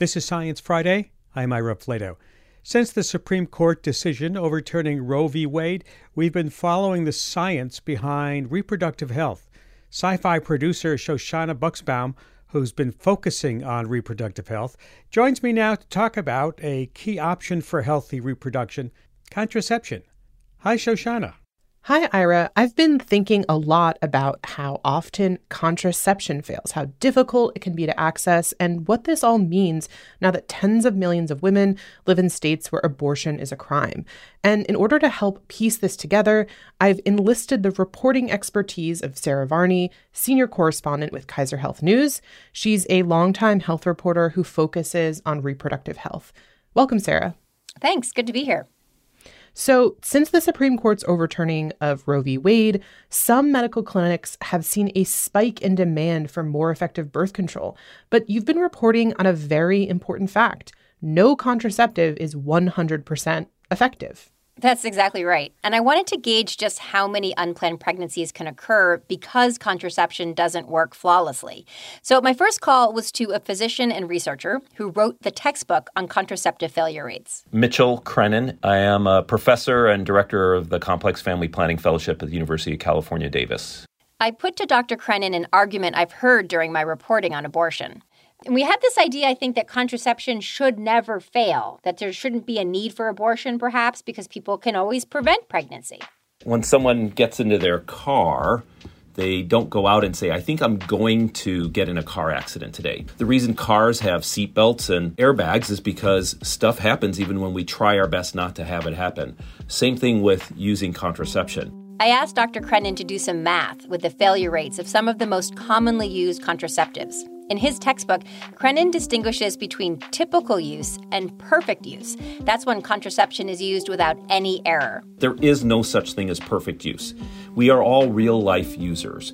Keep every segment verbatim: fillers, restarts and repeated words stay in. This is Science Friday. I'm Ira Flato. Since the Supreme Court decision overturning Roe v. Wade, we've been following the science behind reproductive health. Sci-fi producer Shoshana Buxbaum, who's been focusing on reproductive health, joins me now to talk about a key option for healthy reproduction, contraception. Hi, Shoshana. Hi, Ira. I've been thinking a lot about how often contraception fails, how difficult it can be to access, and what this all means now that tens of millions of women live in states where abortion is a crime. And in order to help piece this together, I've enlisted the reporting expertise of Sarah Varney, senior correspondent with Kaiser Health News. She's a longtime health reporter who focuses on reproductive health. Welcome, Sarah. Thanks. Good to be here. So since the Supreme Court's overturning of Roe v. Wade, some medical clinics have seen a spike in demand for more effective birth control. But you've been reporting on a very important fact. No contraceptive is one hundred percent effective. That's exactly right. And I wanted to gauge just how many unplanned pregnancies can occur because contraception doesn't work flawlessly. So my first call was to a physician and researcher who wrote the textbook on contraceptive failure rates. Mitchell Creinin. I am a professor and director of the Complex Family Planning Fellowship at the University of California, Davis. I put to Doctor Creinin an argument I've heard during my reporting on abortion. And we had this idea, I think, that contraception should never fail, that there shouldn't be a need for abortion, perhaps, because people can always prevent pregnancy. When someone gets into their car, they don't go out and say, I think I'm going to get in a car accident today. The reason cars have seatbelts and airbags is because stuff happens even when we try our best not to have it happen. Same thing with using contraception. I asked Doctor Creinin to do some math with the failure rates of some of the most commonly used contraceptives. In his textbook, Creinin distinguishes between typical use and perfect use. That's when contraception is used without any error. There is no such thing as perfect use. We are all real-life users.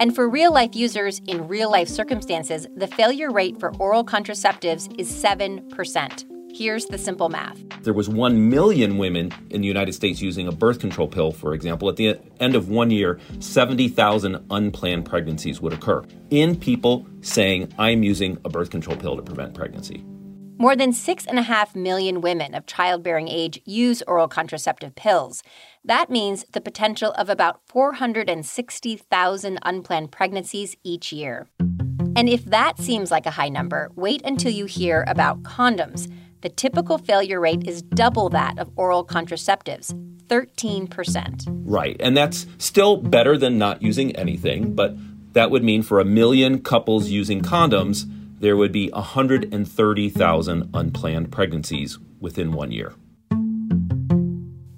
And for real-life users in real-life circumstances, the failure rate for oral contraceptives is seven percent. Here's the simple math. There was one million women in the United States using a birth control pill, for example. At the end of one year, seventy thousand unplanned pregnancies would occur in people saying, I'm using a birth control pill to prevent pregnancy. More than six and a half million women of childbearing age use oral contraceptive pills. That means the potential of about four hundred sixty thousand unplanned pregnancies each year. And if that seems like a high number, wait until you hear about condoms. The typical failure rate is double that of oral contraceptives, thirteen percent. Right, and that's still better than not using anything, but that would mean for a million couples using condoms, there would be one hundred thirty thousand unplanned pregnancies within one year.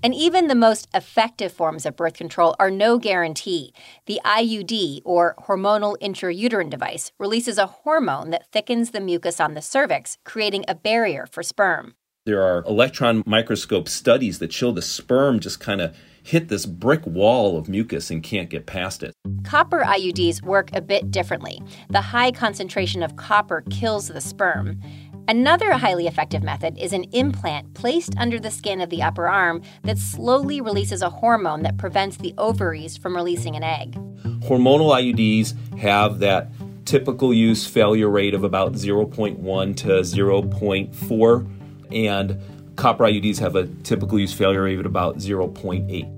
And even the most effective forms of birth control are no guarantee. The I U D, or hormonal intrauterine device, releases a hormone that thickens the mucus on the cervix, creating a barrier for sperm. There are electron microscope studies that show the sperm just kind of hit this brick wall of mucus and can't get past it. Copper I U Ds work a bit differently. The high concentration of copper kills the sperm. Another highly effective method is an implant placed under the skin of the upper arm that slowly releases a hormone that prevents the ovaries from releasing an egg. Hormonal I U Ds have that typical use failure rate of about zero point one to zero point four, and copper I U Ds have a typical use failure rate of about zero point eight.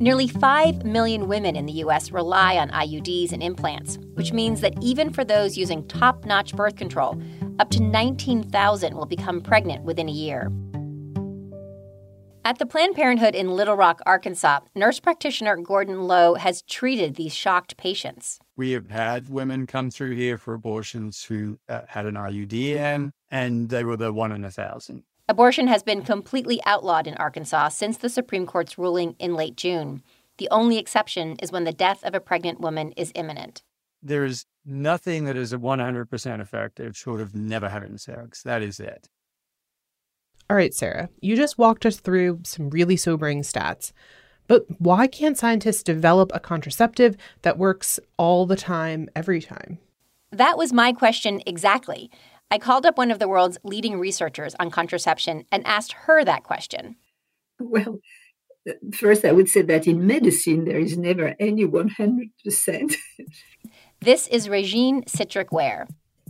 Nearly five million women in the U S rely on I U Ds and implants, which means that even for those using top-notch birth control, up to nineteen thousand will become pregnant within a year. At the Planned Parenthood in Little Rock, Arkansas, nurse practitioner Gordon Lowe has treated these shocked patients. We have had women come through here for abortions who uh, had an I U D in, and they were the one in a thousand. Abortion has been completely outlawed in Arkansas since the Supreme Court's ruling in late June. The only exception is when the death of a pregnant woman is imminent. There is nothing that is one hundred percent effective short of never having sex. That is it. All right, Sarah, you just walked us through some really sobering stats. But why can't scientists develop a contraceptive that works all the time, every time? That was my question exactly. I called up one of the world's leading researchers on contraception and asked her that question. Well, first, I would say that in medicine, there is never any one hundred percent. This is Régine Sitruk-Ware.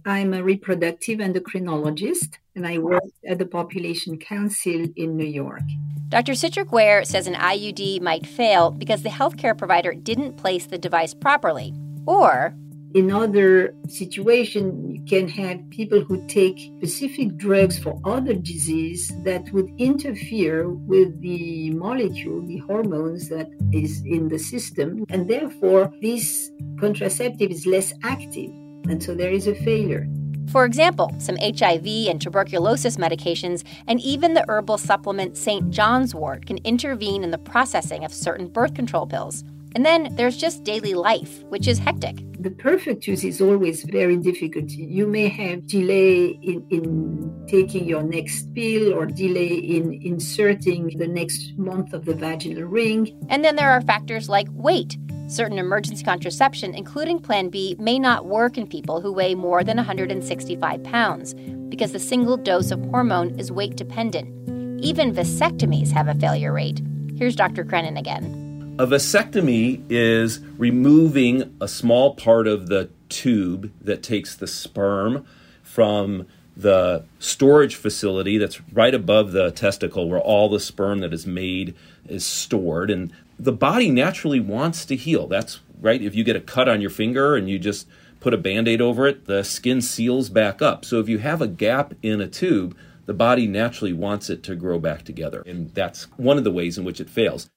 I'm a reproductive endocrinologist, and I work at the Population Council in New York. Doctor Sitruk-Ware says an I U D might fail because the healthcare provider didn't place the device properly, or... In other situation, you can have people who take specific drugs for other disease that would interfere with the molecule, the hormones that is in the system, and therefore this contraceptive is less active, and so there is a failure. For example, some H I V and tuberculosis medications and even the herbal supplement Saint John's wort can intervene in the processing of certain birth control pills. And then there's just daily life, which is hectic. The perfect use is always very difficult. You may have delay in, in taking your next pill or delay in inserting the next month of the vaginal ring. And then there are factors like weight. Certain emergency contraception, including Plan B, may not work in people who weigh more than one hundred sixty-five pounds because the single dose of hormone is weight-dependent. Even vasectomies have a failure rate. Here's Doctor Creinin again. A vasectomy is removing a small part of the tube that takes the sperm from the storage facility that's right above the testicle where all the sperm that is made is stored. And the body naturally wants to heal. That's right. If you get a cut on your finger and you just put a Band-Aid over it, the skin seals back up. So if you have a gap in a tube, the body naturally wants it to grow back together. And that's one of the ways in which it fails.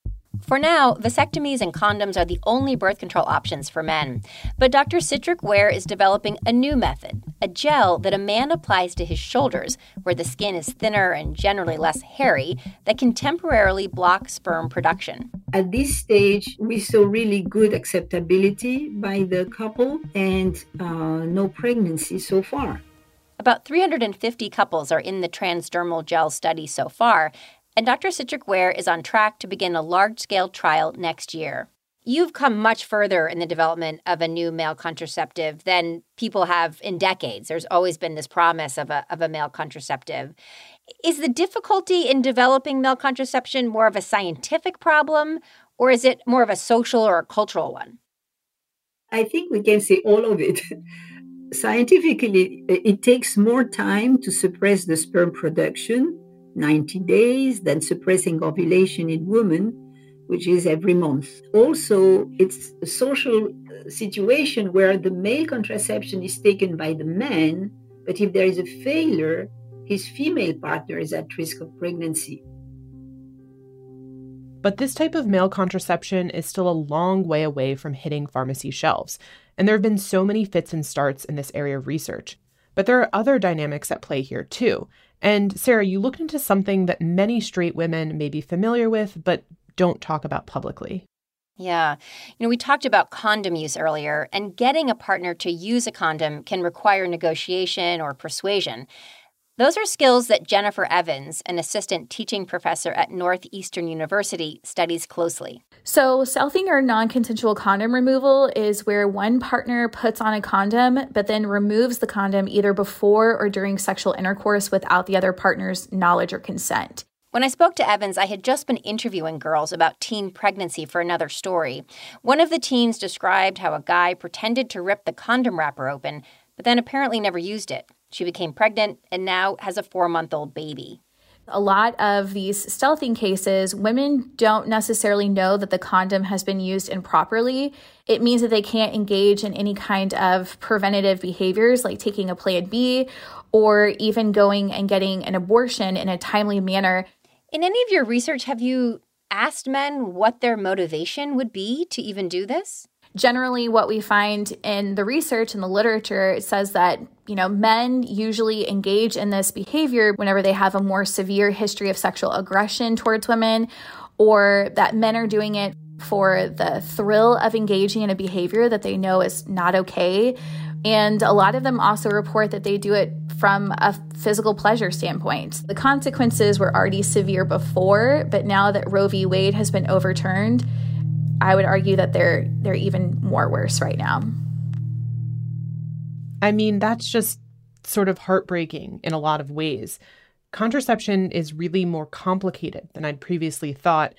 For now, vasectomies and condoms are the only birth control options for men. But Doctor Sitruk-Ware is developing a new method, a gel that a man applies to his shoulders, where the skin is thinner and generally less hairy, that can temporarily block sperm production. At this stage, we saw really good acceptability by the couple and uh, no pregnancy so far. About three hundred fifty couples are in the transdermal gel study so far, and Doctor Sitruk-Ware is on track to begin a large-scale trial next year. You've come much further in the development of a new male contraceptive than people have in decades. There's always been this promise of a, of a male contraceptive. Is the difficulty in developing male contraception more of a scientific problem, or is it more of a social or a cultural one? I think we can say all of it. Scientifically, it takes more time to suppress the sperm production, ninety days, than suppressing ovulation in women, which is every month. Also, it's a social situation where the male contraception is taken by the man, but if there is a failure, his female partner is at risk of pregnancy. But this type of male contraception is still a long way away from hitting pharmacy shelves, and there have been so many fits and starts in this area of research. But there are other dynamics at play here, too. And Sarah, you looked into something that many straight women may be familiar with, but don't talk about publicly. Yeah. You know, we talked about condom use earlier, and getting a partner to use a condom can require negotiation or persuasion. Those are skills that Jennifer Evans, an assistant teaching professor at Northeastern University, studies closely. So selfing or non-consensual condom removal is where one partner puts on a condom but then removes the condom either before or during sexual intercourse without the other partner's knowledge or consent. When I spoke to Evans, I had just been interviewing girls about teen pregnancy for another story. One of the teens described how a guy pretended to rip the condom wrapper open but then apparently never used it. She became pregnant and now has a four-month-old baby. A lot of these stealthing cases, women don't necessarily know that the condom has been used improperly. It means that they can't engage in any kind of preventative behaviors like taking a Plan B or even going and getting an abortion in a timely manner. In any of your research, have you asked men what their motivation would be to even do this? Generally, what we find in the research and the literature says that, you know, men usually engage in this behavior whenever they have a more severe history of sexual aggression towards women, or that men are doing it for the thrill of engaging in a behavior that they know is not okay. And a lot of them also report that they do it from a physical pleasure standpoint. The consequences were already severe before, but now that Roe v. Wade has been overturned, I would argue that they're they're even more worse right now. I mean, that's just sort of heartbreaking in a lot of ways. Contraception is really more complicated than I'd previously thought,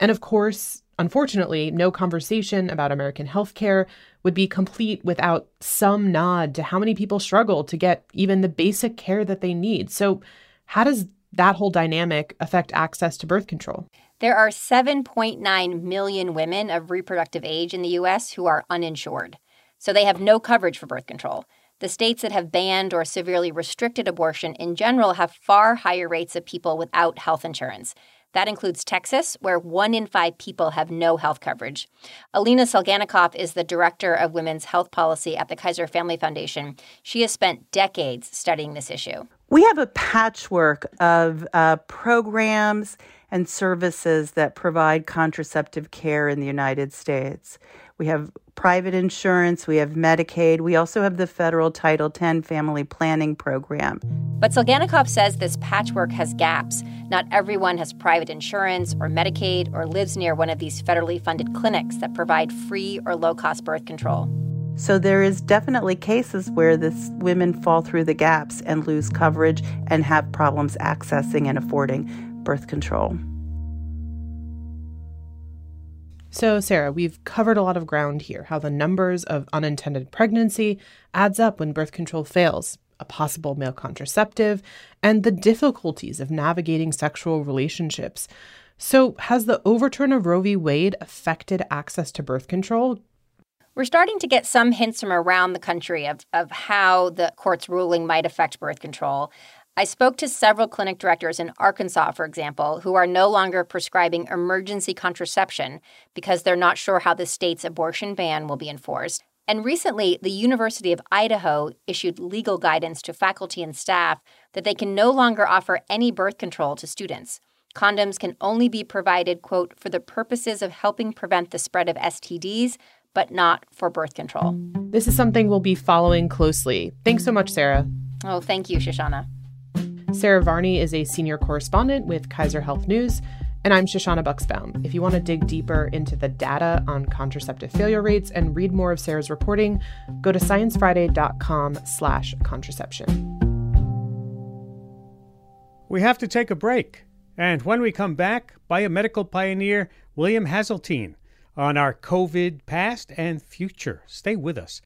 And of course, unfortunately, no conversation about American healthcare would be complete without some nod to how many people struggle to get even the basic care that they need. So how does that whole dynamic affect access to birth control? There are seven point nine million women of reproductive age in the U S who are uninsured, so they have no coverage for birth control. The states that have banned or severely restricted abortion in general have far higher rates of people without health insurance. That includes Texas, where one in five people have no health coverage. Alina Salganikoff is the director of women's health policy at the Kaiser Family Foundation. She has spent decades studying this issue. We have a patchwork of uh, programs and services that provide contraceptive care in the United States. We have private insurance, we have Medicaid, we also have the federal Title ten family planning program. But Salganikoff says this patchwork has gaps. Not everyone has private insurance or Medicaid or lives near one of these federally funded clinics that provide free or low-cost birth control. So there is definitely cases where this women fall through the gaps and lose coverage and have problems accessing and affording birth control. So, Sarah, we've covered a lot of ground here, how the numbers of unintended pregnancy adds up when birth control fails, a possible male contraceptive, and the difficulties of navigating sexual relationships. So has the overturn of Roe v. Wade affected access to birth control? We're starting to get some hints from around the country of, of how the court's ruling might affect birth control. I spoke to several clinic directors in Arkansas, for example, who are no longer prescribing emergency contraception because they're not sure how the state's abortion ban will be enforced. And recently, the University of Idaho issued legal guidance to faculty and staff that they can no longer offer any birth control to students. Condoms can only be provided, quote, for the purposes of helping prevent the spread of S T Ds, but not for birth control. This is something we'll be following closely. Thanks so much, Sarah. Oh, thank you, Shoshana. Sarah Varney is a senior correspondent with Kaiser Health News, and I'm Shoshana Buxbaum. If you want to dig deeper into the data on contraceptive failure rates and read more of Sarah's reporting, go to sciencefriday.com slash contraception. We have to take a break. And when we come back, biomedical pioneer William Haseltine on our COVID past and future. Stay with us.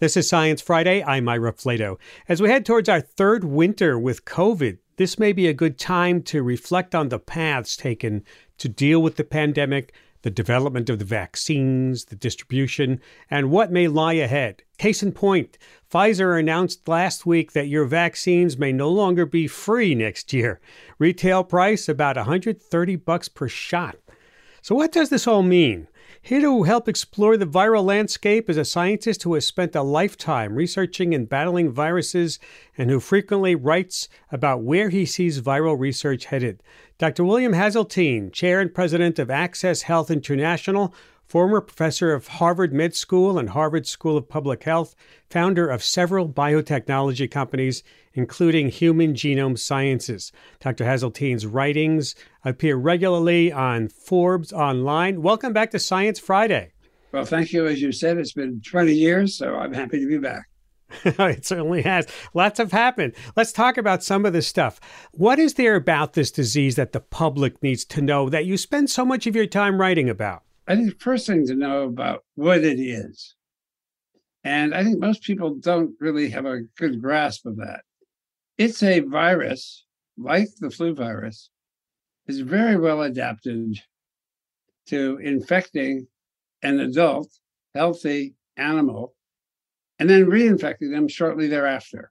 This is Science Friday. I'm Ira Flato. As we head towards our third winter with COVID, this may be a good time to reflect on the paths taken to deal with the pandemic, the development of the vaccines, the distribution, and what may lie ahead. Case in point, Pfizer announced last week that your vaccines may no longer be free next year. Retail price about one hundred thirty bucks per shot. So what does this all mean? Here to help explore the viral landscape is a scientist who has spent a lifetime researching and battling viruses and who frequently writes about where he sees viral research headed. Doctor William Haseltine, chair and president of Access Health International, former professor of Harvard Med School and Harvard School of Public Health, founder of several biotechnology companies, including Human Genome Sciences. Doctor Haseltine's writings appear regularly on Forbes Online. Welcome back to Science Friday. Well, thank you. As you said, it's been twenty years, so I'm happy to be back. It certainly has. Lots have happened. Let's talk about some of this stuff. What is there about this disease that the public needs to know that you spend so much of your time writing about? I think the first thing to know about what it is. And I think most people don't really have a good grasp of that. It's a virus, like the flu virus, is very well adapted to infecting an adult, healthy animal, and then reinfecting them shortly thereafter.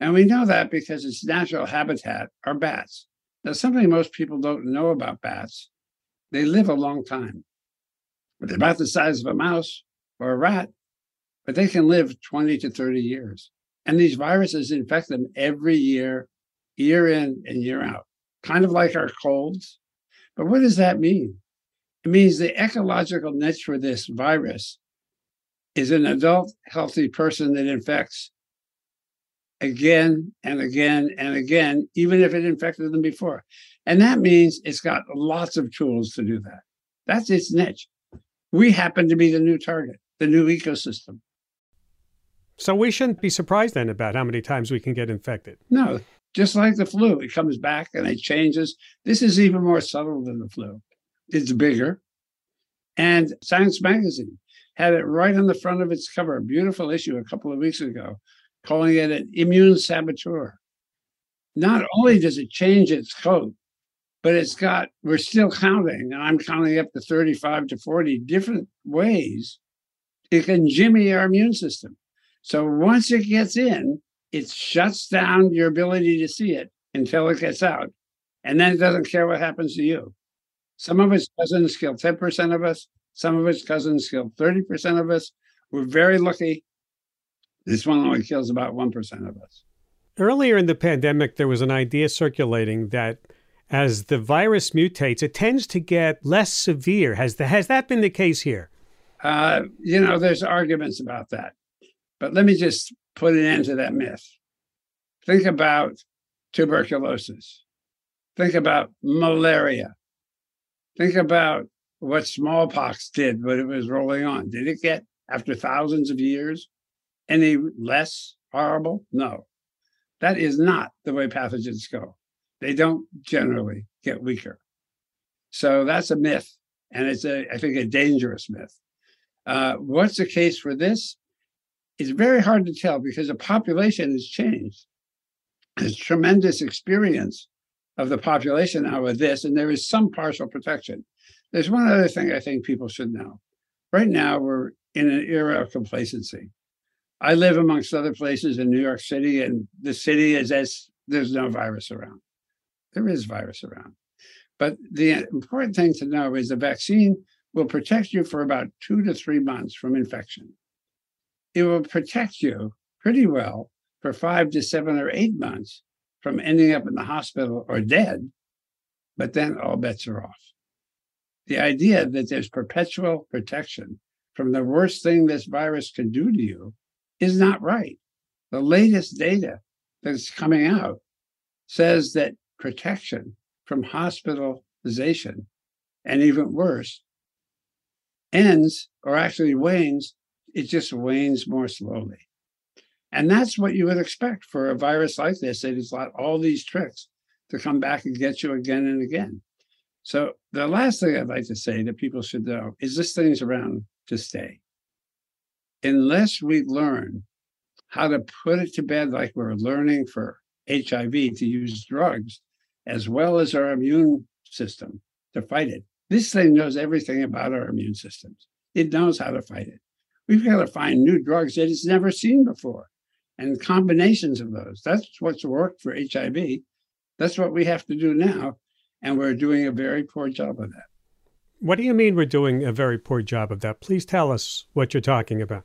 And we know that because its natural habitat are bats. Now, something most people don't know about bats, they live a long time. They're about the size of a mouse or a rat, but they can live twenty to thirty years. And these viruses infect them every year, year in and year out, kind of like our colds. But what does that mean? It means the ecological niche for this virus is an adult, healthy person that infects again and again and again, even if it infected them before. And that means it's got lots of tools to do that. That's its niche. We happen to be the new target, the new ecosystem. So we shouldn't be surprised then about how many times we can get infected. No, just like the flu. It comes back and it changes. This is even more subtle than the flu. It's bigger. And Science Magazine had it right on the front of its cover, a beautiful issue a couple of weeks ago, calling it an immune saboteur. Not only does it change its coat, but it's got, we're still counting, and I'm counting up to thirty-five to forty different ways it can jimmy our immune system. So once it gets in, it shuts down your ability to see it until it gets out. And then it doesn't care what happens to you. Some of its cousins kill ten percent of us. Some of its cousins kill thirty percent of us. We're very lucky. This one only kills about one percent of us. Earlier in the pandemic, there was an idea circulating that as the virus mutates, it tends to get less severe. Has, the, has that been the case here? Uh, you know, there's arguments about that. But let me just put an end to that myth. Think about tuberculosis. Think about malaria. Think about what smallpox did when it was rolling on. Did it get, after thousands of years, any less horrible? No. That is not the way pathogens go. They don't generally get weaker. So that's a myth, and it's, a, I think, a dangerous myth. Uh, what's the case for this? It's very hard to tell because the population has changed. There's tremendous experience of the population now with this, and there is some partial protection. There's one other thing I think people should know. Right now, we're in an era of complacency. I live amongst other places in New York City, and the city is as there's no virus around. There is virus around. But the important thing to know is the vaccine will protect you for about two to three months from infection. It will protect you pretty well for five to seven or eight months from ending up in the hospital or dead, but then all bets are off. The idea that there's perpetual protection from the worst thing this virus can do to you is not right. The latest data that's coming out says that protection from hospitalization, and even worse, ends or actually wanes. It just wanes more slowly. And that's what you would expect for a virus like this. It has got all these tricks to come back and get you again and again. So the last thing I'd like to say that people should know is this thing's around to stay. Unless we learn how to put it to bed like we're learning for H I V to use drugs as well as our immune system to fight it. This thing knows everything about our immune systems. It knows how to fight it. We've got to find new drugs that it's never seen before and combinations of those. That's what's worked for H I V. That's what we have to do now. And we're doing a very poor job of that. What do you mean we're doing a very poor job of that? Please tell us what you're talking about.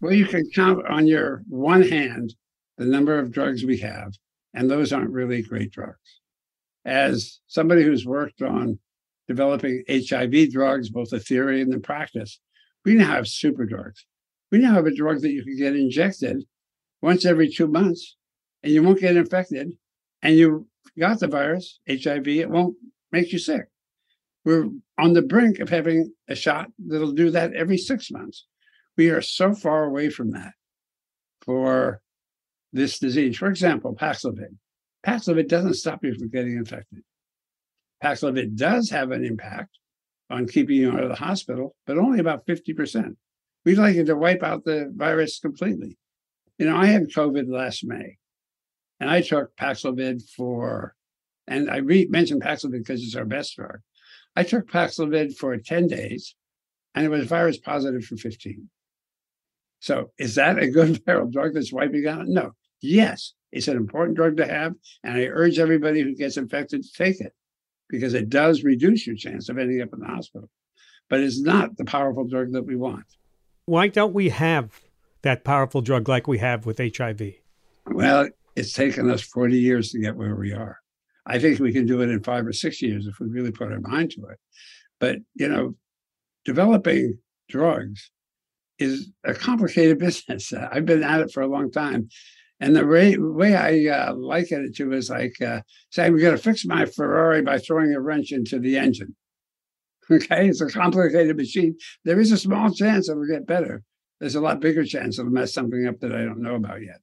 Well, you can count on your one hand the number of drugs we have, and those aren't really great drugs. As somebody who's worked on developing H I V drugs, both the theory and the practice, we now have super drugs. We now have a drug that you can get injected once every two months, and you won't get infected, and you got the virus, H I V, it won't make you sick. We're on the brink of having a shot that'll do that every six months. We are so far away from that for this disease. For example, Paxlovid. Paxlovid doesn't stop you from getting infected. Paxlovid does have an impact on keeping you out of the hospital, but only about fifty percent. We'd like it to wipe out the virus completely. You know, I had COVID last May, and I took Paxlovid for, and I re- mentioned Paxlovid because it's our best drug. I took Paxlovid for ten days, and it was virus positive for fifteen. So is that a good viral drug that's wiping out? No. Yes, it's an important drug to have, and I urge everybody who gets infected to take it, because it does reduce your chance of ending up in the hospital. But it's not the powerful drug that we want. Why don't we have that powerful drug like we have with H I V? Well, it's taken us forty years to get where we are. I think we can do it in five or six years if we really put our mind to it. But, you know, developing drugs is a complicated business. I've been at it for a long time. And the way, way I uh, liken it to is like uh, saying, we're going to fix my Ferrari by throwing a wrench into the engine. Okay, it's a complicated machine. There is a small chance it'll get better. There's a lot bigger chance it'll mess something up that I don't know about yet.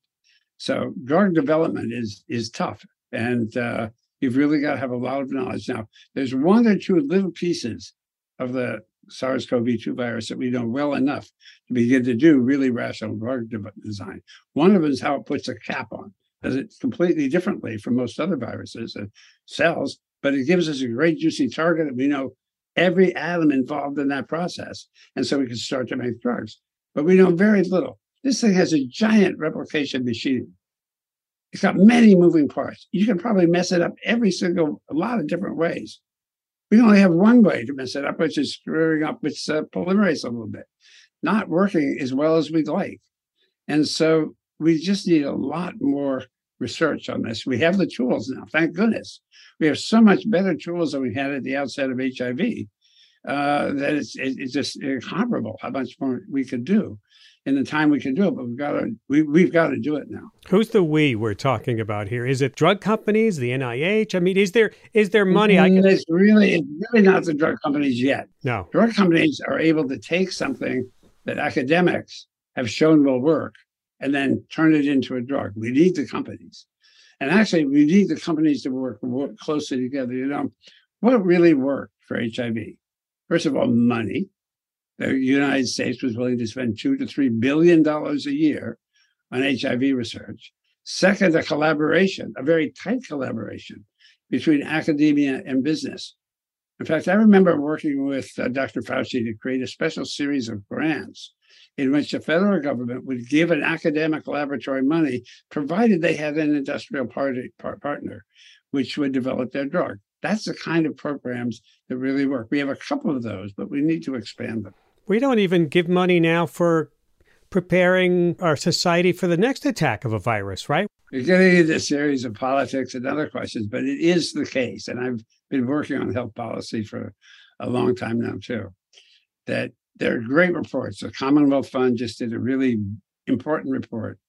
So drug development is is tough, and uh, you've really got to have a lot of knowledge. Now, there's one or two little pieces of the SARS-C o V two virus that we know well enough to begin to do really rational drug design. One of them is how it puts a cap on, does it completely differently from most other viruses and cells, but it gives us a great juicy target that we know every atom involved in that process, and so we can start to make drugs. But we know very little. This thing has a giant replication machine. It's got many moving parts. You can probably mess it up every single, a lot of different ways. We only have one way to mess it up, which is screwing up its uh, polymerase a little bit, not working as well as we'd like. And so we just need a lot more research on this. We have the tools now, thank goodness. We have so much better tools than we had at the outset of H I V uh, that it's, it's just incomparable how much more we could do in the time we can do it, but we've got to, we, we've got to do it now. Who's the we we're talking about here? Is it drug companies, the N I H? I mean, is there is there money? I can... It's really it's really not the drug companies yet. No. Drug companies are able to take something that academics have shown will work and then turn it into a drug. We need the companies. And actually, we need the companies to work, work closely together. You know, what really worked for H I V? First of all, money. The United States was willing to spend two to three billion dollars a year on H I V research. Second, a collaboration, a very tight collaboration between academia and business. In fact, I remember working with uh, Doctor Fauci to create a special series of grants in which the federal government would give an academic laboratory money, provided they had an industrial party, par- partner, which would develop their drug. That's the kind of programs that really work. We have a couple of those, but we need to expand them. We don't even give money now for preparing our society for the next attack of a virus, right? You're getting into a series of politics and other questions, but it is the case, and I've been working on health policy for a long time now, too, that there are great reports. The Commonwealth Fund just did a really important report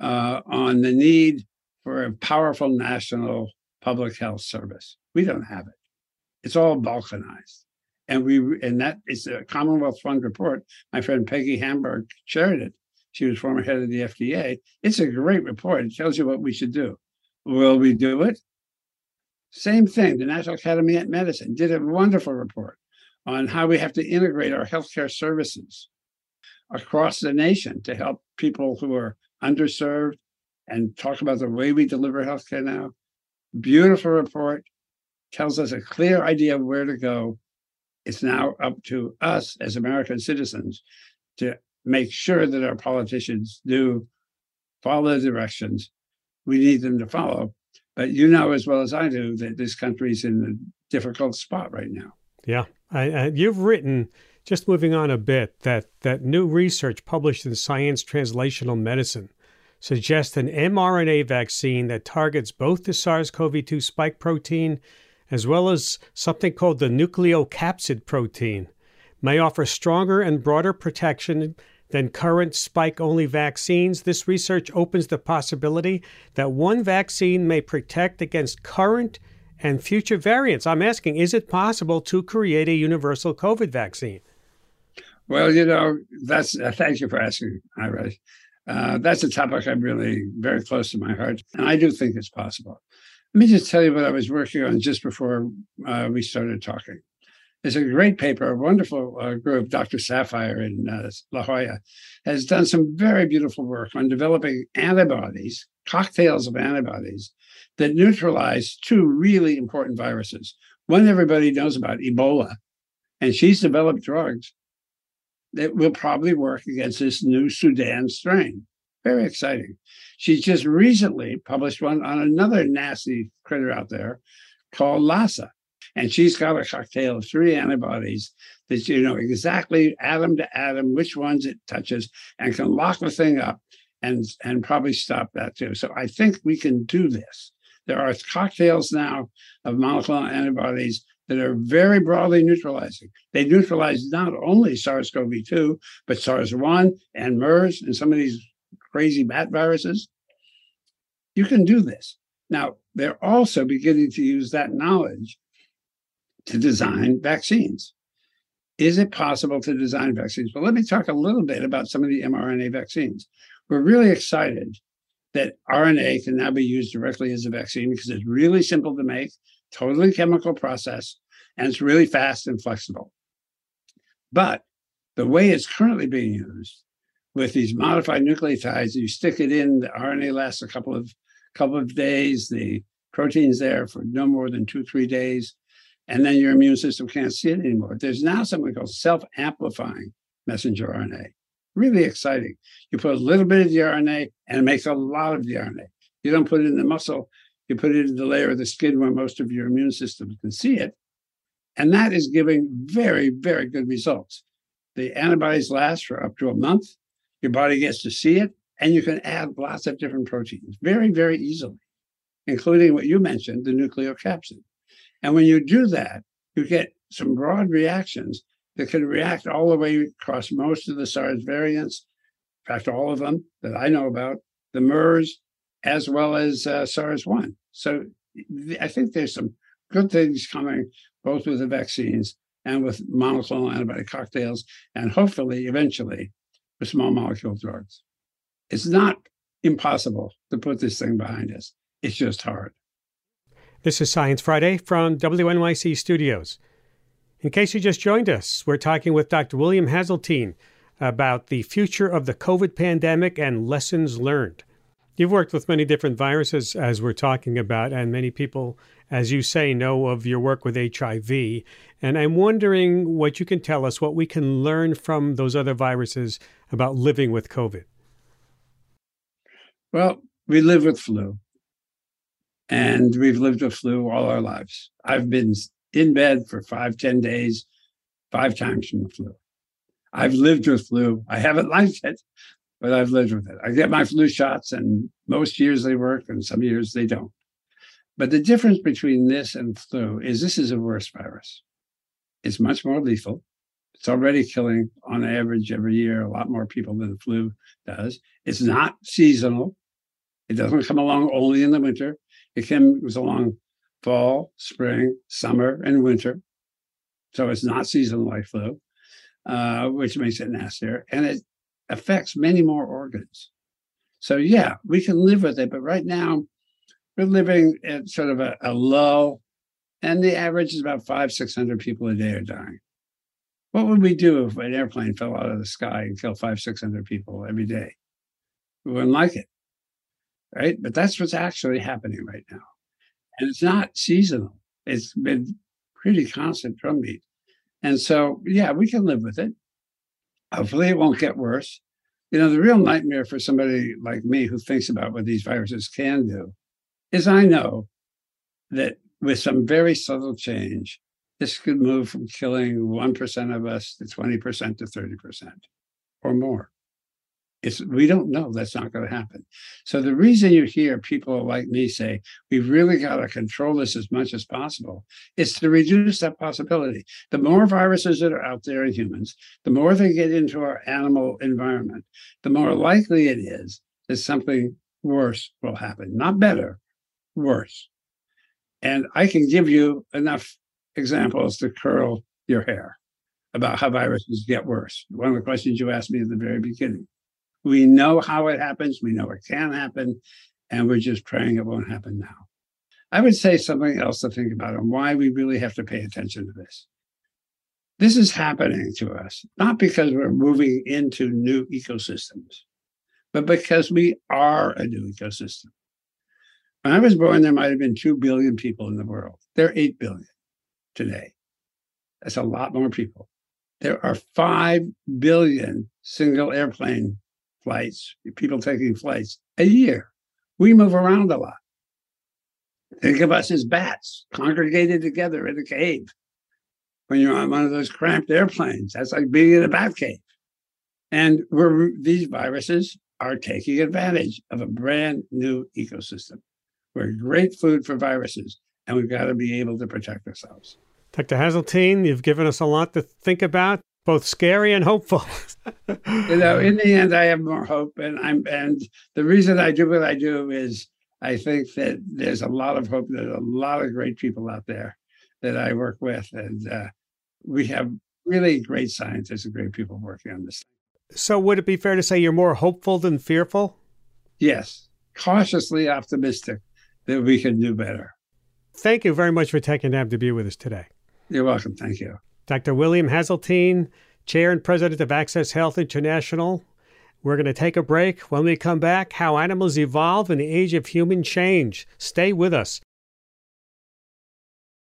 uh, on the need for a powerful national public health service. We don't have it. It's all balkanized. And we and that is a Commonwealth Fund report. My friend Peggy Hamburg chaired it. She was former head of the F D A. It's a great report. It tells you what we should do. Will we do it? Same thing. The National Academy of Medicine did a wonderful report on how we have to integrate our healthcare services across the nation to help people who are underserved and talk about the way we deliver healthcare now. Beautiful report. Tells us a clear idea of where to go. It's now up to us as American citizens to make sure that our politicians do follow the directions we need them to follow. But you know as well as I do that this country's in a difficult spot right now. Yeah. I, I, you've written, just moving on a bit, that, that new research published in Science Translational Medicine suggests an mRNA vaccine that targets both the SARS-C o V two spike protein as well as something called the nucleocapsid protein, may offer stronger and broader protection than current spike-only vaccines. This research opens the possibility that one vaccine may protect against current and future variants. I'm asking, is it possible to create a universal COVID vaccine? Well, you know, that's uh, thank you for asking, Ira. Uh, that's a topic I'm really very close to my heart, and I do think it's possible. Let me just tell you what I was working on just before uh, we started talking. There's a great paper, a wonderful uh, group, Doctor Sapphire in uh, La Jolla, has done some very beautiful work on developing antibodies, cocktails of antibodies, that neutralize two really important viruses. One everybody knows about, Ebola, and she's developed drugs that will probably work against this new Sudan strain. Very exciting. She just recently published one on another nasty critter out there called Lassa. And she's got a cocktail of three antibodies that you know exactly atom to atom which ones it touches and can lock the thing up and, and probably stop that too. So I think we can do this. There are cocktails now of monoclonal antibodies that are very broadly neutralizing. They neutralize not only SARS-C o V two, but SARS one and MERS and some of these crazy bat viruses. You can do this. Now, they're also beginning to use that knowledge to design vaccines. Is it possible to design vaccines? Well, let me talk a little bit about some of the mRNA vaccines. We're really excited that R N A can now be used directly as a vaccine because it's really simple to make, totally chemical process, and it's really fast and flexible. But the way it's currently being used with these modified nucleotides, you stick it in, the R N A lasts a couple of couple of days, the protein's there for no more than two, three days, and then your immune system can't see it anymore. There's now something called self-amplifying messenger R N A. Really exciting. You put a little bit of the R N A and it makes a lot of the R N A. You don't put it in the muscle, you put it in the layer of the skin where most of your immune system can see it. And that is giving very, very good results. The antibodies last for up to a month. Your body gets to see it, and you can add lots of different proteins very, very easily, including what you mentioned, the nucleocapsid. And when you do that, you get some broad reactions that can react all the way across most of the SARS variants, in fact, all of them that I know about, the MERS, as well as uh, SARS one. So th- I think there's some good things coming, both with the vaccines and with monoclonal antibody cocktails, and hopefully, eventually, with small molecule drugs. It's not impossible to put this thing behind us. It's just hard. This is Science Friday from W N Y C Studios. In case you just joined us, we're talking with Doctor William Haseltine about the future of the COVID pandemic and lessons learned. You've worked with many different viruses, as we're talking about, and many people, as you say, know of your work with H I V. And I'm wondering what you can tell us, what we can learn from those other viruses about living with COVID. Well, we live with flu, and we've lived with flu all our lives. I've been in bed for five, ten days, five times from the flu. I've lived with flu. I haven't liked it, but I've lived with it. I get my flu shots, and most years they work, and some years they don't. But the difference between this and flu is this is a worse virus. It's much more lethal. It's already killing, on average, every year, a lot more people than the flu does. It's not seasonal. It doesn't come along only in the winter. It comes along fall, spring, summer, and winter. So it's not seasonal like flu, uh, which makes it nastier. And it affects many more organs. So yeah, we can live with it, but right now we're living at sort of a, a low, and the average is about five, six hundred people a day are dying. What would we do if an airplane fell out of the sky and killed five, six hundred people every day? We wouldn't like it, right? But that's what's actually happening right now. And it's not seasonal. It's been pretty constant drumbeat. And so, yeah, we can live with it. Hopefully it won't get worse. You know, the real nightmare for somebody like me who thinks about what these viruses can do is I know that with some very subtle change, this could move from killing one percent of us to twenty percent to thirty percent or more. It's, we don't know. That's not going to happen. So the reason you hear people like me say, we've really got to control this as much as possible, is to reduce that possibility. The more viruses that are out there in humans, the more they get into our animal environment, the more likely it is that something worse will happen. Not better, worse. And I can give you enough examples to curl your hair about how viruses get worse. One of the questions you asked me at the very beginning. We know how it happens, we know it can happen, and we're just praying it won't happen now. I would say something else to think about on why we really have to pay attention to this. This is happening to us, not because we're moving into new ecosystems, but because we are a new ecosystem. When I was born, there might have been two billion people in the world. There are eight billion today. That's a lot more people. There are five billion single airplane flights, people taking flights a year. We move around a lot. Think of us as bats congregated together in a cave. When you're on one of those cramped airplanes, that's like being in a bat cave. And we're, these viruses are taking advantage of a brand new ecosystem. We're great food for viruses, and we've got to be able to protect ourselves. Doctor Haseltine, you've given us a lot to think about. Both scary and hopeful. You know, in the end, I have more hope. And I'm and the reason I do what I do is I think that there's a lot of hope. There's a lot of great people out there that I work with. And uh, we have really great scientists and great people working on this. So would it be fair to say you're more hopeful than fearful? Yes, cautiously optimistic that we can do better. Thank you very much for taking time to be with us today. You're welcome. Thank you. Doctor William Haseltine, Chair and President of Access Health International. We're going to take a break. When we come back, how animals evolve in the age of human change. Stay with us.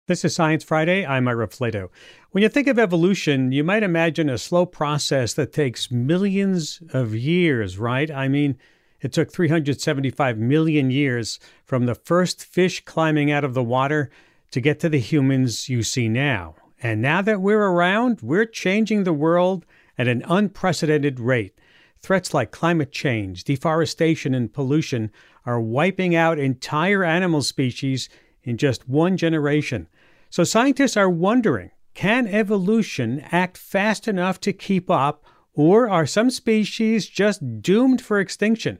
This is Science Friday. I'm Ira Flato. When you think of evolution, you might imagine a slow process that takes millions of years, right? I mean, it took three hundred seventy-five million years from the first fish climbing out of the water to get to the humans you see now. And now that we're around, we're changing the world at an unprecedented rate. Threats like climate change, deforestation, and pollution are wiping out entire animal species in just one generation. So scientists are wondering, can evolution act fast enough to keep up, or are some species just doomed for extinction?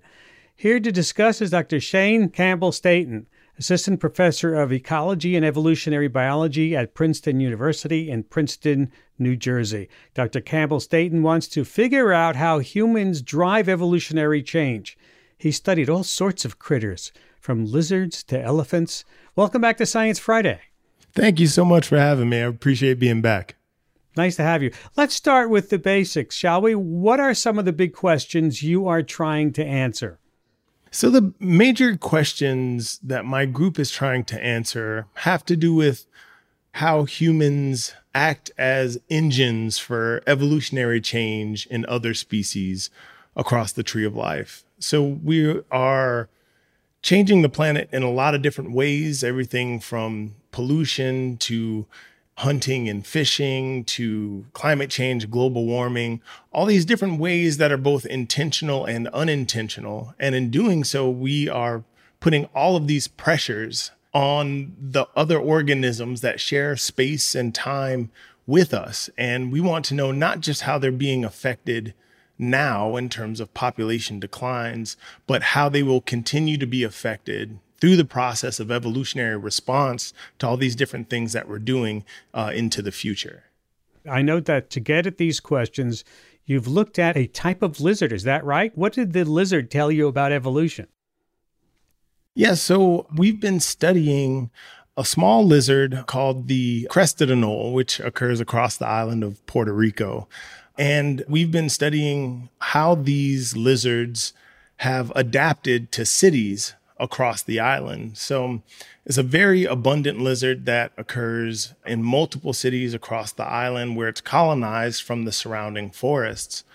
Here to discuss is Doctor Shane Campbell-Staton, Assistant Professor of Ecology and Evolutionary Biology at Princeton University in Princeton, New Jersey. Doctor Campbell-Staton wants to figure out how humans drive evolutionary change. He studied all sorts of critters, from lizards to elephants. Welcome back to Science Friday. Thank you so much for having me. I appreciate being back. Nice to have you. Let's start with the basics, shall we? What are some of the big questions you are trying to answer? So the major questions that my group is trying to answer have to do with how humans act as engines for evolutionary change in other species across the tree of life. So we are changing the planet in a lot of different ways, everything from pollution to hunting and fishing to climate change, global warming, all these different ways that are both intentional and unintentional. And in doing so, we are putting all of these pressures on the other organisms that share space and time with us. And we want to know not just how they're being affected now in terms of population declines, but how they will continue to be affected through the process of evolutionary response to all these different things that we're doing uh, into the future. I know that to get at these questions, you've looked at a type of lizard, is that right? What did the lizard tell you about evolution? Yeah, so we've been studying a small lizard called the crested anole, which occurs across the island of Puerto Rico. And we've been studying how these lizards have adapted to cities across the island. So it's a very abundant lizard that occurs in multiple cities across the island where it's colonized from the surrounding forests.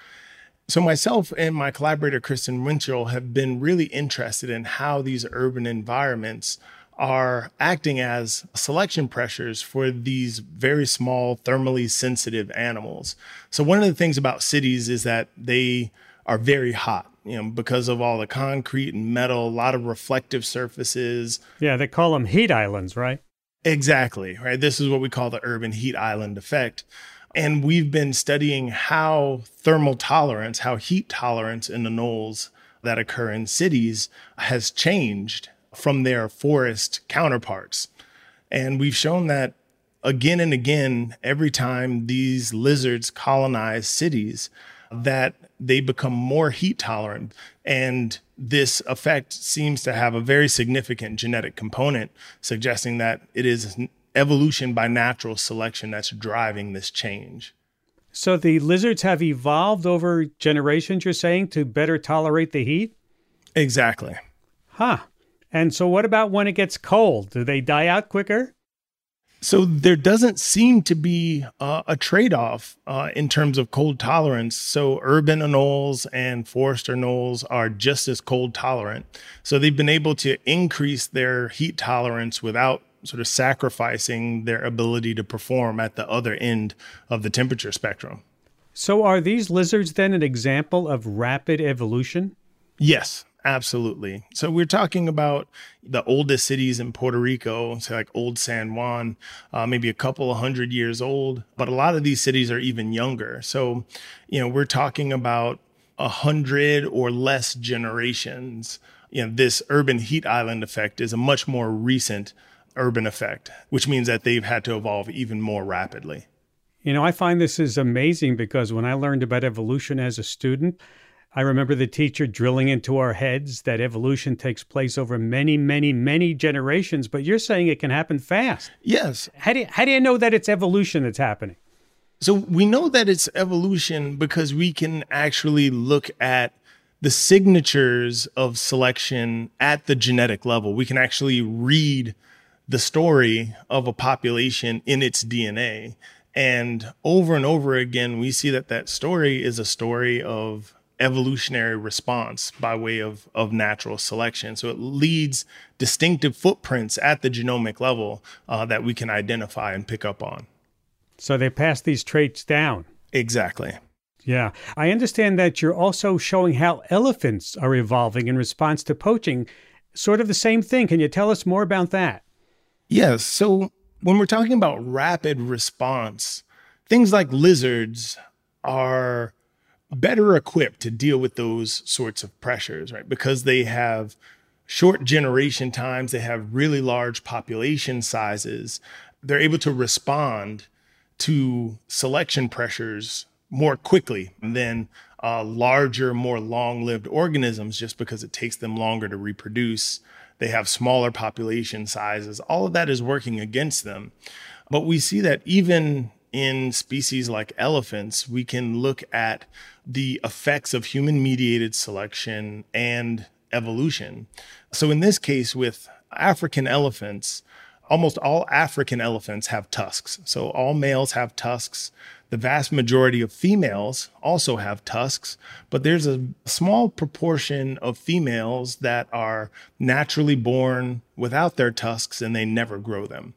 So myself and my collaborator, Kristen Winchell, have been really interested in how these urban environments are acting as selection pressures for these very small, thermally sensitive animals. So one of the things about cities is that they are very hot, you know, because of all the concrete and metal, a lot of reflective surfaces. Yeah, they call them heat islands, right? Exactly, right? This is what we call the urban heat island effect. And we've been studying how thermal tolerance, how heat tolerance in anoles that occur in cities has changed from their forest counterparts. And we've shown that again and again, every time these lizards colonize cities, that they become more heat tolerant. And this effect seems to have a very significant genetic component, suggesting that it is evolution by natural selection that's driving this change. So the lizards have evolved over generations, you're saying, to better tolerate the heat? Exactly. Huh. And so what about when it gets cold? Do they die out quicker? So there doesn't seem to be uh, a trade-off uh, in terms of cold tolerance. So urban anoles and forest anoles are just as cold tolerant. So they've been able to increase their heat tolerance without sort of sacrificing their ability to perform at the other end of the temperature spectrum. So are these lizards then an example of rapid evolution? Yes. Absolutely. So we're talking about the oldest cities in Puerto Rico, so like old San Juan, uh, maybe a couple of hundred years old, but a lot of these cities are even younger. So, you know, we're talking about a hundred or less generations. You know, this urban heat island effect is a much more recent urban effect, which means that they've had to evolve even more rapidly. You know, I find this is amazing because when I learned about evolution as a student, I remember the teacher drilling into our heads that evolution takes place over many, many, many generations, but you're saying it can happen fast. Yes. How do you, how do you know that it's evolution that's happening? So we know that it's evolution because we can actually look at the signatures of selection at the genetic level. We can actually read the story of a population in its D N A. And over and over again, we see that that story is a story of evolutionary response by way of, of natural selection. So it leads distinctive footprints at the genomic level uh, that we can identify and pick up on. So they pass these traits down. Exactly. Yeah. I understand that you're also showing how elephants are evolving in response to poaching. Sort of the same thing. Can you tell us more about that? Yes. So when we're talking about rapid response, things like lizards are better equipped to deal with those sorts of pressures, right? Because they have short generation times, they have really large population sizes. They're able to respond to selection pressures more quickly than uh, larger, more long-lived organisms just because it takes them longer to reproduce. They have smaller population sizes. All of that is working against them. But we see that even in species like elephants, we can look at the effects of human-mediated selection and evolution. So in this case, with African elephants, almost all African elephants have tusks. So all males have tusks. The vast majority of females also have tusks, but there's a small proportion of females that are naturally born without their tusks and they never grow them.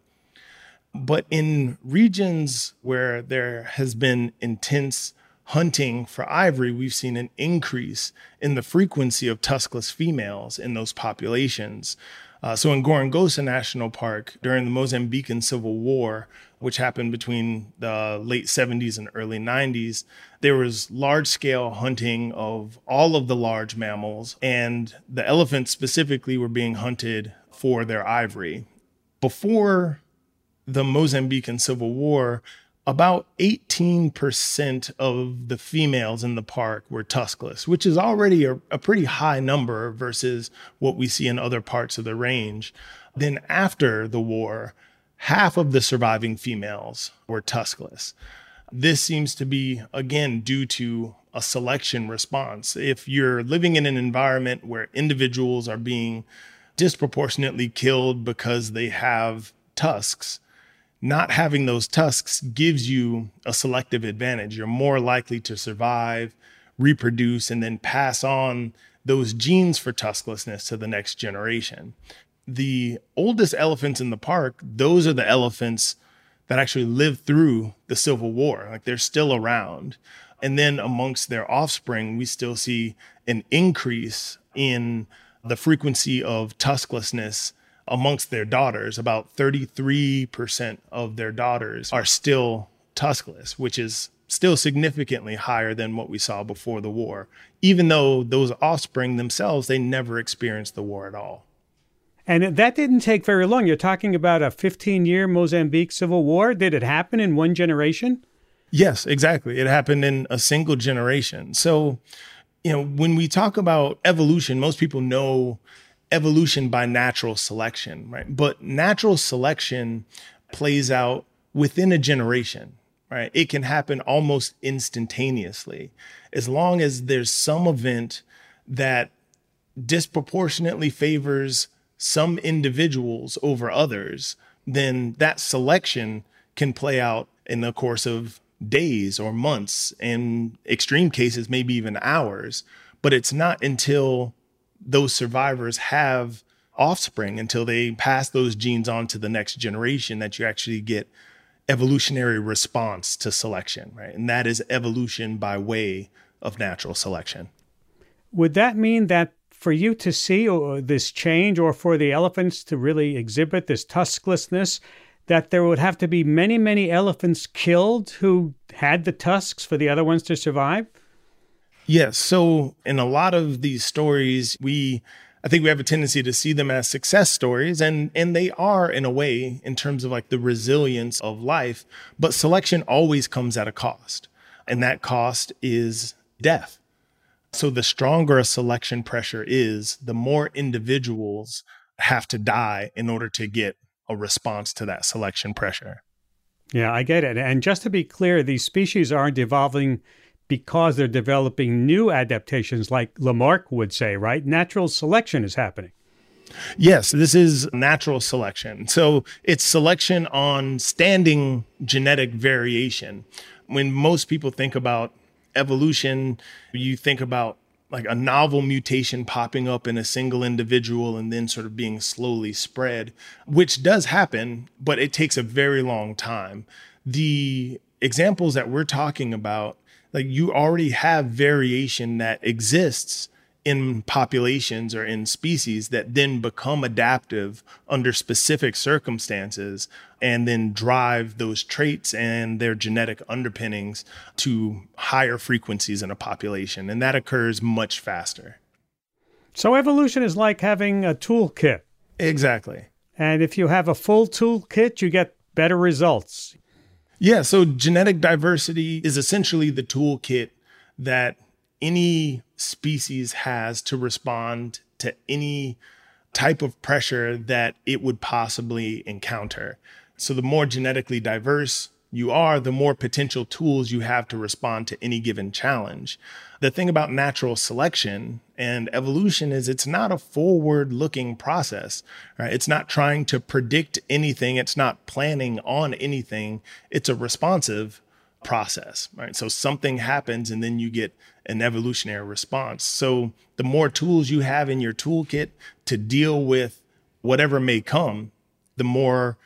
But in regions where there has been intense hunting for ivory, we've seen an increase in the frequency of tuskless females in those populations. Uh, so in Gorongosa National Park, during the Mozambican Civil War, which happened between the late seventies and early nineties, there was large-scale hunting of all of the large mammals, and the elephants specifically were being hunted for their ivory. Before the Mozambican Civil War, about eighteen percent of the females in the park were tuskless, which is already a, a pretty high number versus what we see in other parts of the range. Then after the war, half of the surviving females were tuskless. This seems to be, again, due to a selection response. If you're living in an environment where individuals are being disproportionately killed because they have tusks, not having those tusks gives you a selective advantage. You're more likely to survive, reproduce, and then pass on those genes for tusklessness to the next generation. The oldest elephants in the park, those are the elephants that actually lived through the Civil War. Like, they're still around. And then amongst their offspring, we still see an increase in the frequency of tusklessness amongst their daughters. About thirty-three percent of their daughters are still tuskless, which is still significantly higher than what we saw before the war, even though those offspring themselves, they never experienced the war at all. And that didn't take very long. You're talking about a fifteen-year Mozambique Civil War. Did it happen in one generation? Yes, exactly. It happened in a single generation. So, you know, when we talk about evolution, most people know evolution by natural selection, right? But natural selection plays out within a generation, right? It can happen almost instantaneously, as long as there's some event that disproportionately favors some individuals over others, then that selection can play out in the course of days or months, in extreme cases, maybe even hours. But it's not until those survivors have offspring, until they pass those genes on to the next generation, that you actually get evolutionary response to selection, right? And that is evolution by way of natural selection. Would that mean that for you to see or this change, or for the elephants to really exhibit this tusklessness, that there would have to be many, many elephants killed who had the tusks for the other ones to survive? Yes. So in a lot of these stories, we, I think we have a tendency to see them as success stories, and, and they are in a way in terms of like the resilience of life, but selection always comes at a cost, and that cost is death. So the stronger a selection pressure is, the more individuals have to die in order to get a response to that selection pressure. Yeah, I get it. And just to be clear, these species aren't evolving because they're developing new adaptations like Lamarck would say, right? Natural selection is happening. Yes, this is natural selection. So it's selection on standing genetic variation. When most people think about evolution, you think about like a novel mutation popping up in a single individual and then sort of being slowly spread, which does happen, but it takes a very long time. The examples that we're talking about, like you already have variation that exists in populations or in species that then become adaptive under specific circumstances and then drive those traits and their genetic underpinnings to higher frequencies in a population. And that occurs much faster. So evolution is like having a toolkit. Exactly. And if you have a full toolkit, you get better results. Yeah, so genetic diversity is essentially the toolkit that any species has to respond to any type of pressure that it would possibly encounter. So the more genetically diverse you are, the more potential tools you have to respond to any given challenge. The thing about natural selection and evolution is it's not a forward-looking process, right? It's not trying to predict anything. It's not planning on anything. It's a responsive process, right? So something happens and then you get an evolutionary response. So the more tools you have in your toolkit to deal with whatever may come, the more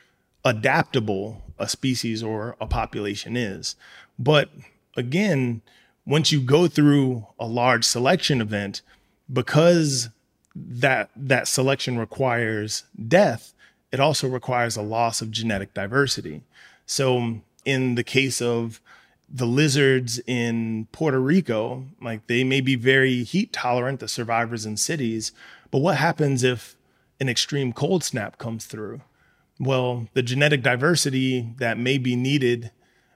adaptable a species or a population is. But again, once you go through a large selection event, because that that selection requires death, it also requires a loss of genetic diversity. So in the case of the lizards in Puerto Rico, like they may be very heat tolerant, the survivors in cities, but what happens if an extreme cold snap comes through? Well, the genetic diversity that may be needed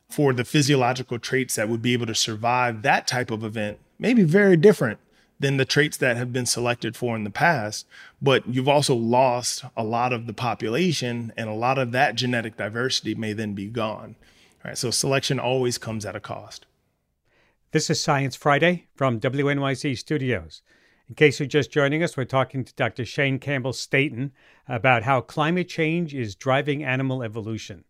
for the physiological traits that would be able to survive that type of event may be very different than the traits that have been selected for in the past, but you've also lost a lot of the population and a lot of that genetic diversity may then be gone. Right, so selection always comes at a cost. This is Science Friday from W N Y C Studios. In case you're just joining us, we're talking to Doctor Shane Campbell-Staton about how climate change is driving animal evolution.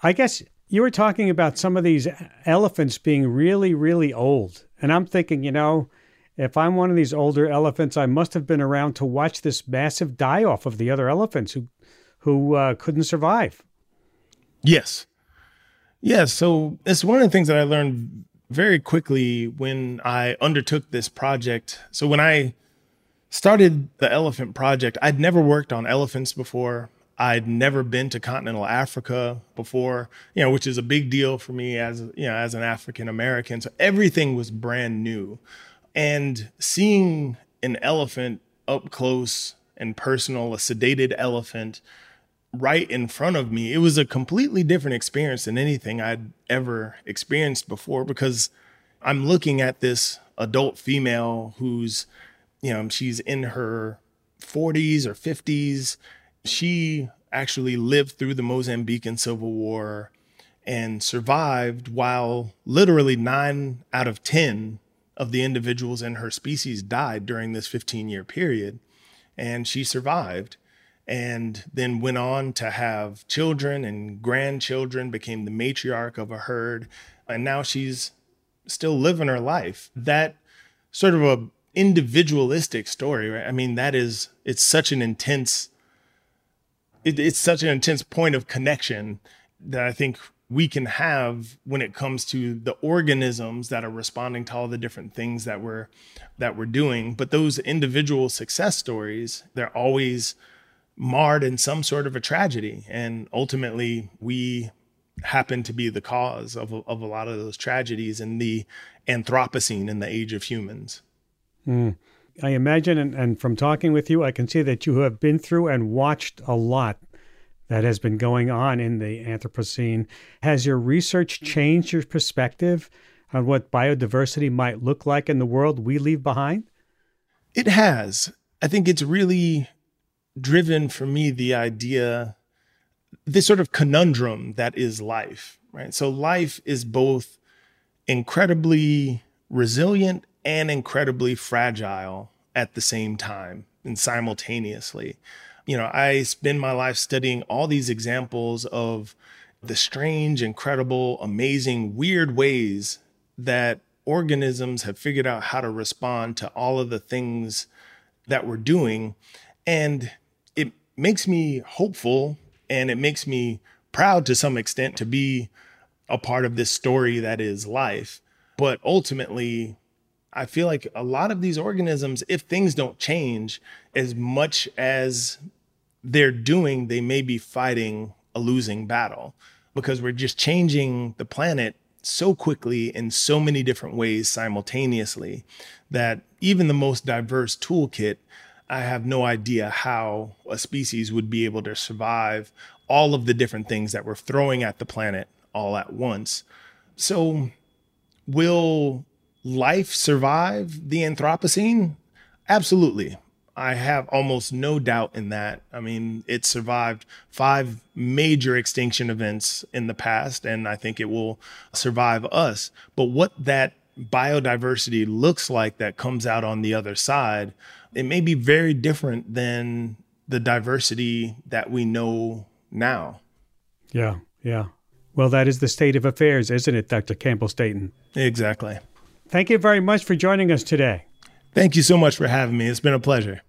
I guess you were talking about some of these elephants being really, really old. And I'm thinking, you know, if I'm one of these older elephants, I must have been around to watch this massive die-off of the other elephants who, who uh, couldn't survive. Yes. Yeah, so it's one of the things that I learned very quickly when I undertook this project. So when I started the elephant project, I'd never worked on elephants before. I'd never been to continental Africa before, you know, which is a big deal for me as, you know, as an African American. So everything was brand new. And seeing an elephant up close and personal, a sedated elephant, right in front of me, it was a completely different experience than anything I'd ever experienced before, because I'm looking at this adult female who's, you know, she's in her forties or fifties. She actually lived through the Mozambican Civil War and survived, while literally nine out of ten of the individuals in her species died during this fifteen-year period. And she survived. And then went on to have children and grandchildren, became the matriarch of a herd. And now she's still living her life. That sort of a individualistic story, right? I mean, that is, it's such an intense, it, it's such an intense point of connection that I think we can have when it comes to the organisms that are responding to all the different things that we're, that we're doing. But those individual success stories, they're always marred in some sort of a tragedy. And ultimately, we happen to be the cause of, of a lot of those tragedies in the Anthropocene, in the age of humans. Mm. I imagine, and, and from talking with you, I can see that you have been through and watched a lot that has been going on in the Anthropocene. Has your research changed your perspective on what biodiversity might look like in the world we leave behind? It has. I think it's really driven for me the idea, this sort of conundrum that is life, right? So life is both incredibly resilient and incredibly fragile at the same time and simultaneously. You know, I spend my life studying all these examples of the strange, incredible, amazing, weird ways that organisms have figured out how to respond to all of the things that we're doing. And it makes me hopeful and it makes me proud to some extent to be a part of this story that is life. But ultimately, I feel like a lot of these organisms, if things don't change, as much as they're doing, they may be fighting a losing battle because we're just changing the planet so quickly in so many different ways simultaneously that even the most diverse toolkit, I have no idea how a species would be able to survive all of the different things that we're throwing at the planet all at once. So will life survive the Anthropocene? Absolutely. I have almost no doubt in that. I mean, it survived five major extinction events in the past, and I think it will survive us. But what that biodiversity looks like that comes out on the other side, it may be very different than the diversity that we know now. Yeah, yeah. Well, that is the state of affairs, isn't it, Doctor Campbell-Staton? Exactly. Thank you very much for joining us today. Thank you so much for having me. It's been a pleasure.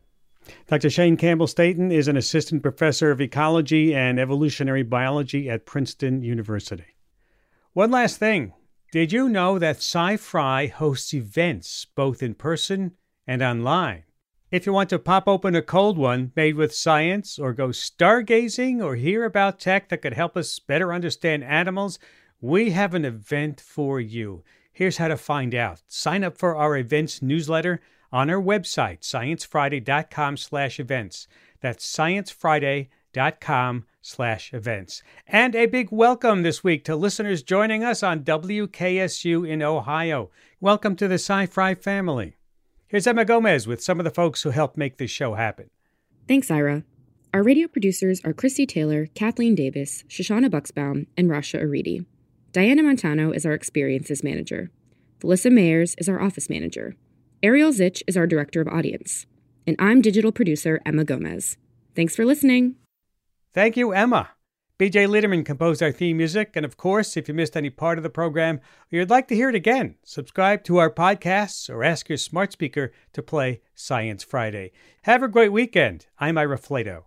Doctor Shane Campbell-Staton is an assistant professor of ecology and evolutionary biology at Princeton University. One last thing. Did you know that SciFry hosts events both in person and online? If you want to pop open a cold one made with science or go stargazing or hear about tech that could help us better understand animals, we have an event for you. Here's how to find out. Sign up for our events newsletter on our website, science friday dot com slash events. That's science friday dot com slash events. And a big welcome this week to listeners joining us on W K S U in Ohio. Welcome to the SciFry family. Here's Emma Gomez with some of the folks who helped make this show happen. Thanks, Ira. Our radio producers are Christy Taylor, Kathleen Davis, Shoshana Buxbaum, and Rasha Aridi. Diana Montano is our experiences manager. Melissa Mayers is our office manager. Ariel Zitch is our director of audience. And I'm digital producer Emma Gomez. Thanks for listening. Thank you, Emma. B J Litterman composed our theme music. And of course, if you missed any part of the program or you'd like to hear it again, subscribe to our podcasts or ask your smart speaker to play Science Friday. Have a great weekend. I'm Ira Flato.